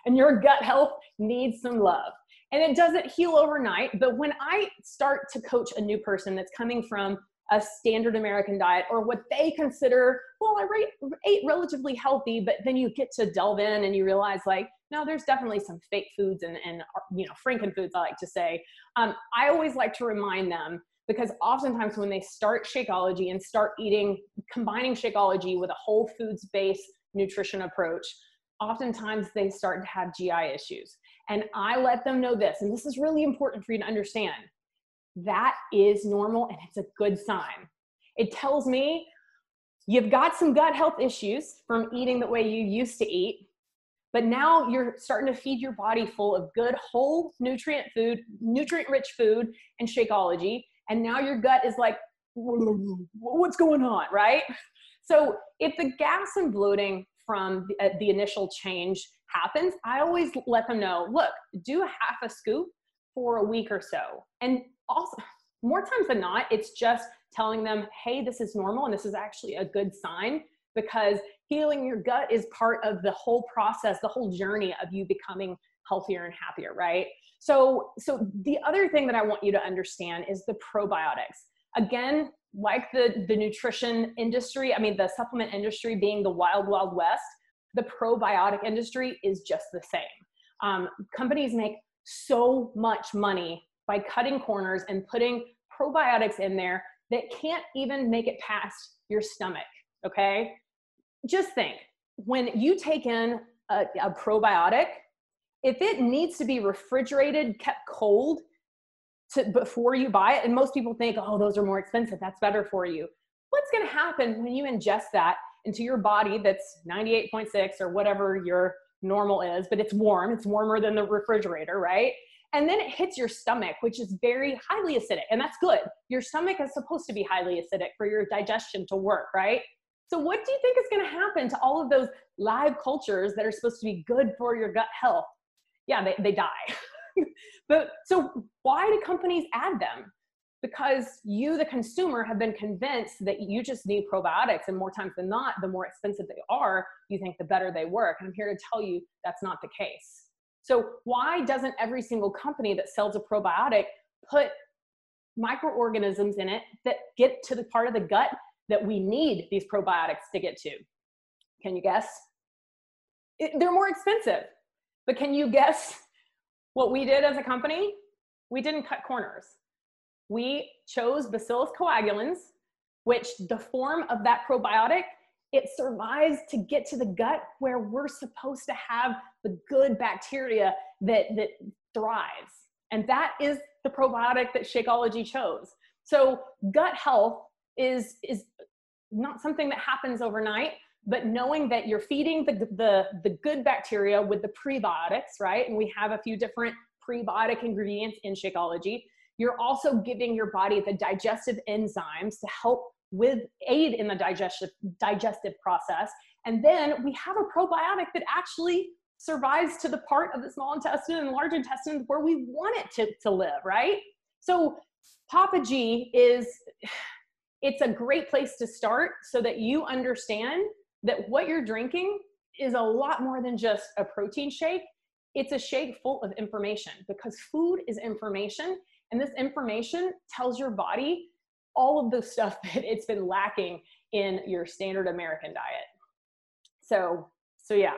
And your gut health needs some love. And it doesn't heal overnight, but when I start to coach a new person that's coming from a standard American diet or what they consider, well, I ate relatively healthy, but then you get to delve in and you realize like, no, there's definitely some fake foods and, and you know, Franken foods, I like to say. Um, I always like to remind them, because oftentimes when they start Shakeology and start eating, combining Shakeology with a whole foods-based nutrition approach, oftentimes they start to have G I issues. And I let them know this, and this is really important for you to understand. That is normal, and it's a good sign. It tells me you've got some gut health issues from eating the way you used to eat, but now you're starting to feed your body full of good, whole nutrient food, nutrient-rich food, and Shakeology, and now your gut is like, what's going on, right? So if the gas and bloating from the, uh, the initial change happens, I always let them know, look, do a half a scoop for a week or so. And also, more times than not, it's just telling them, hey, this is normal, and this is actually a good sign, because healing your gut is part of the whole process, the whole journey of you becoming healthier and happier, right? So, so the other thing that I want you to understand is the probiotics. Again, like the, the nutrition industry, I mean, the supplement industry being the wild, wild west, the probiotic industry is just the same. Um, companies make so much money by cutting corners and putting probiotics in there that can't even make it past your stomach, okay? Just think, when you take in a, a probiotic, if it needs to be refrigerated, kept cold, to, before you buy it, and most people think, oh, those are more expensive, that's better for you. What's gonna happen when you ingest that into your body that's ninety-eight point six or whatever your normal is, but it's warm, it's warmer than the refrigerator, right? And then it hits your stomach, which is very highly acidic, and that's good. Your stomach is supposed to be highly acidic for your digestion to work, right? So what do you think is gonna happen to all of those live cultures that are supposed to be good for your gut health? Yeah, they, they die. But so why do companies add them? Because you, the consumer, have been convinced that you just need probiotics, and more times than not, the more expensive they are, you think the better they work. And I'm here to tell you that's not the case. So why doesn't every single company that sells a probiotic put microorganisms in it that get to the part of the gut that we need these probiotics to get to? Can you guess? It, they're more expensive, but can you guess what we did as a company? We didn't cut corners. We chose Bacillus coagulans, which the form of that probiotic, it survives to get to the gut where we're supposed to have the good bacteria that, that thrives. And that is the probiotic that Shakeology chose. So gut health is, is not something that happens overnight, but knowing that you're feeding the, the, the good bacteria with the prebiotics, right? And we have a few different prebiotic ingredients in Shakeology. You're also giving your body the digestive enzymes to help with aid in the digestive, digestive process. And then we have a probiotic that actually survives to the part of the small intestine and large intestine where we want it to, to live, right? So Papa G is, it's a great place to start so that you understand that what you're drinking is a lot more than just a protein shake. It's a shake full of information, because food is information, and this information tells your body all of the stuff that it's been lacking in your standard American diet. So, so yeah.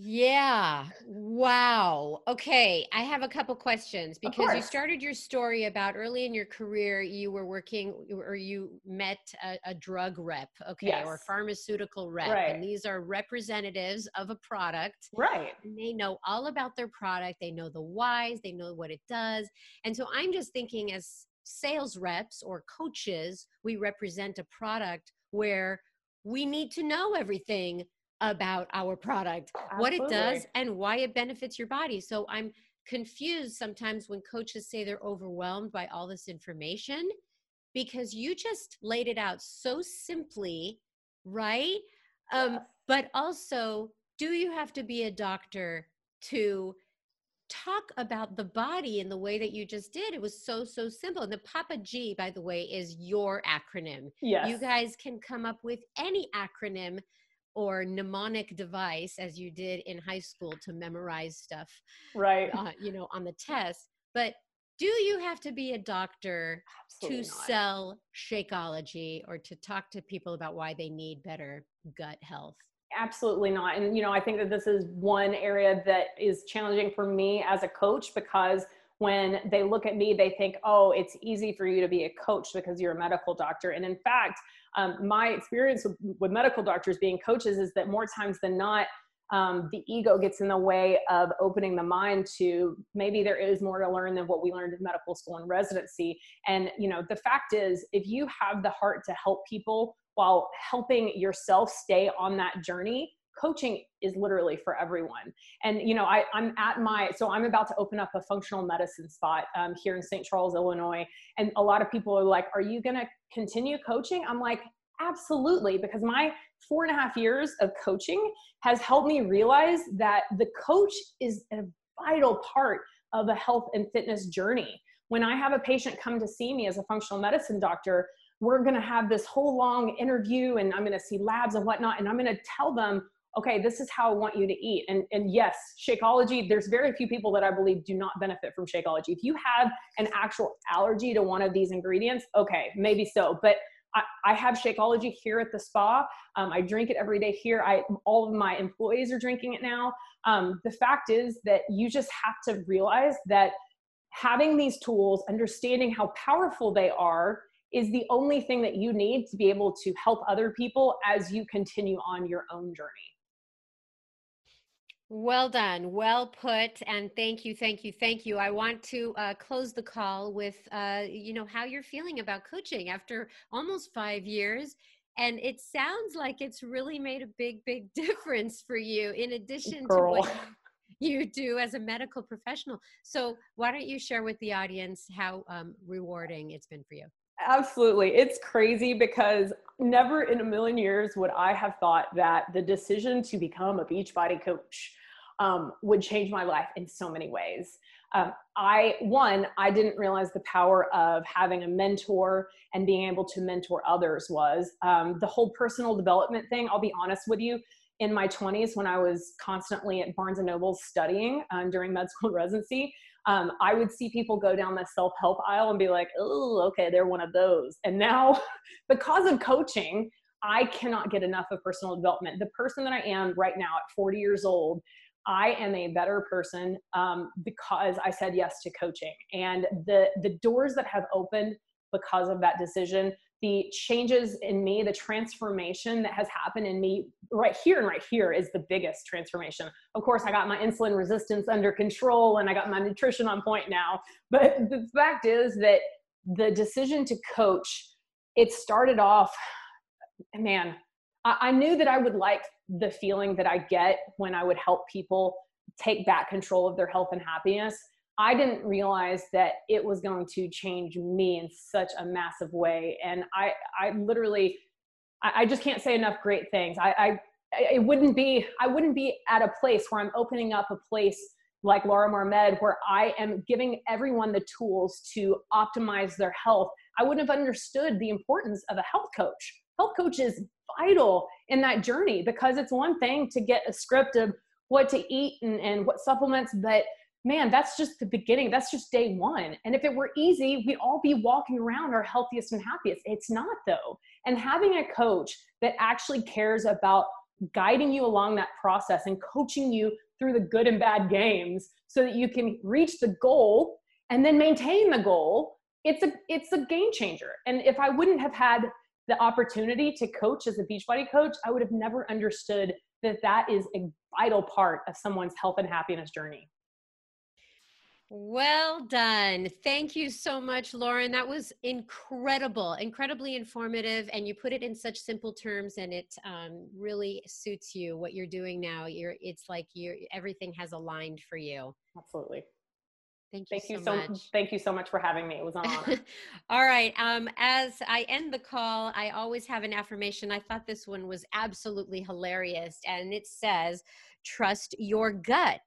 Yeah. Wow. Okay. I have a couple questions, because you started your story about early in your career, you were working or you met a, a drug rep, okay, yes. or a pharmaceutical rep. Right. And these are representatives of a product. Right. And they know all about their product. They know the whys, they know what it does. And so I'm just thinking, as sales reps or coaches, we represent a product where we need to know everything about our product, Absolutely. What it does and why it benefits your body. So I'm confused sometimes when coaches say they're overwhelmed by all this information, because you just laid it out so simply, right? Um, yes. But also, do you have to be a doctor to talk about the body in the way that you just did? It was so, so simple. And the Papa G, by the way, is your acronym. Yes. You guys can come up with any acronym or mnemonic device, as you did in high school, to memorize stuff, right? Uh, you know, on the test. But do you have to be a doctor Absolutely to not. Sell Shakeology or to talk to people about why they need better gut health? Absolutely not. And, you know, I think that this is one area that is challenging for me as a coach, because when they look at me, they think, oh, it's easy for you to be a coach because you're a medical doctor. And in fact, um, my experience with, with medical doctors being coaches is that more times than not, um, the ego gets in the way of opening the mind to maybe there is more to learn than what we learned in medical school and residency. And, you know, the fact is, if you have the heart to help people while helping yourself stay on that journey, coaching is literally for everyone. And, you know, I, I'm at my, so I'm about to open up a functional medicine spot um, here in Saint Charles, Illinois. And a lot of people are like, are you going to continue coaching? I'm like, absolutely. Because my four and a half years of coaching has helped me realize that the coach is a vital part of a health and fitness journey. When I have a patient come to see me as a functional medicine doctor, we're going to have this whole long interview, and I'm going to see labs and whatnot. And I'm going to tell them, okay, this is how I want you to eat. And, and yes, Shakeology, there's very few people that I believe do not benefit from Shakeology. If you have an actual allergy to one of these ingredients, okay, maybe so. But I, I have Shakeology here at the spa. Um, I drink it every day here. I, all of my employees are drinking it now. Um, the fact is that you just have to realize that having these tools, understanding how powerful they are, is the only thing that you need to be able to help other people as you continue on your own journey. Well done. Well put. And thank you. Thank you. Thank you. I want to uh, close the call with, uh, you know, how you're feeling about coaching after almost five years. And it sounds like it's really made a big, big difference for you, in addition Girl. to what you do as a medical professional. So why don't you share with the audience how um, rewarding it's been for you? Absolutely. It's crazy, because never in a million years would I have thought that the decision to become a Beachbody coach um, would change my life in so many ways. Um, I, one, I didn't realize the power of having a mentor and being able to mentor others was. Um, the whole personal development thing, I'll be honest with you, in my twenties, when I was constantly at Barnes and Noble studying um, during med school residency, Um, I would see people go down the self-help aisle and be like, oh, okay, they're one of those. And now, because of coaching, I cannot get enough of personal development. The person that I am right now at forty years old, I am a better person um, because I said yes to coaching. And the, the doors that have opened because of that decision, the changes in me, the transformation that has happened in me right here and right here is the biggest transformation. Of course, I got my insulin resistance under control and I got my nutrition on point now. But the fact is that the decision to coach, it started off, man, I knew that I would like the feeling that I get when I would help people take back control of their health and happiness. I didn't realize that it was going to change me in such a massive way. And I, I literally, I, I just can't say enough great things. I, I, it wouldn't be, I wouldn't be at a place where I'm opening up a place like Laura Marmed, where I am giving everyone the tools to optimize their health. I wouldn't have understood the importance of a health coach. Health coach is vital in that journey, because it's one thing to get a script of what to eat and, and what supplements, but man, that's just the beginning. That's just day one. And if it were easy, we'd all be walking around our healthiest and happiest. It's not, though. And having a coach that actually cares about guiding you along that process and coaching you through the good and bad games so that you can reach the goal and then maintain the goal. It's a, it's a game changer. And if I wouldn't have had the opportunity to coach as a Beachbody coach, I would have never understood that that is a vital part of someone's health and happiness journey. Well done. Thank you so much, Lauren. That was incredible, incredibly informative. And you put it in such simple terms, and it um, really suits you, what you're doing now. You're, it's like you're, everything has aligned for you. Absolutely. Thank you, thank you so, so much. Thank you so much for having me. It was an honor. All right. Um, as I end the call, I always have an affirmation. I thought this one was absolutely hilarious. And it says, trust your gut.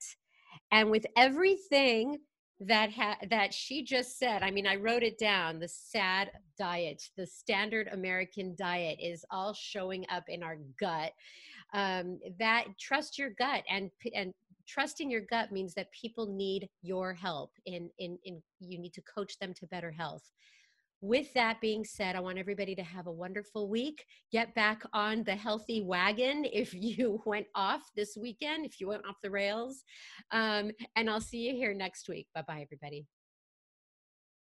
And with everything that ha that she just said, I mean, I wrote it down, the sad diet, the standard American diet is all showing up in our gut. Um, that trust your gut, and, and trusting your gut means that people need your help, and in, in, in, you need to coach them to better health. With that being said, I want everybody to have a wonderful week. Get back on the healthy wagon if you went off this weekend, if you went off the rails. Um, and I'll see you here next week. Bye-bye, everybody.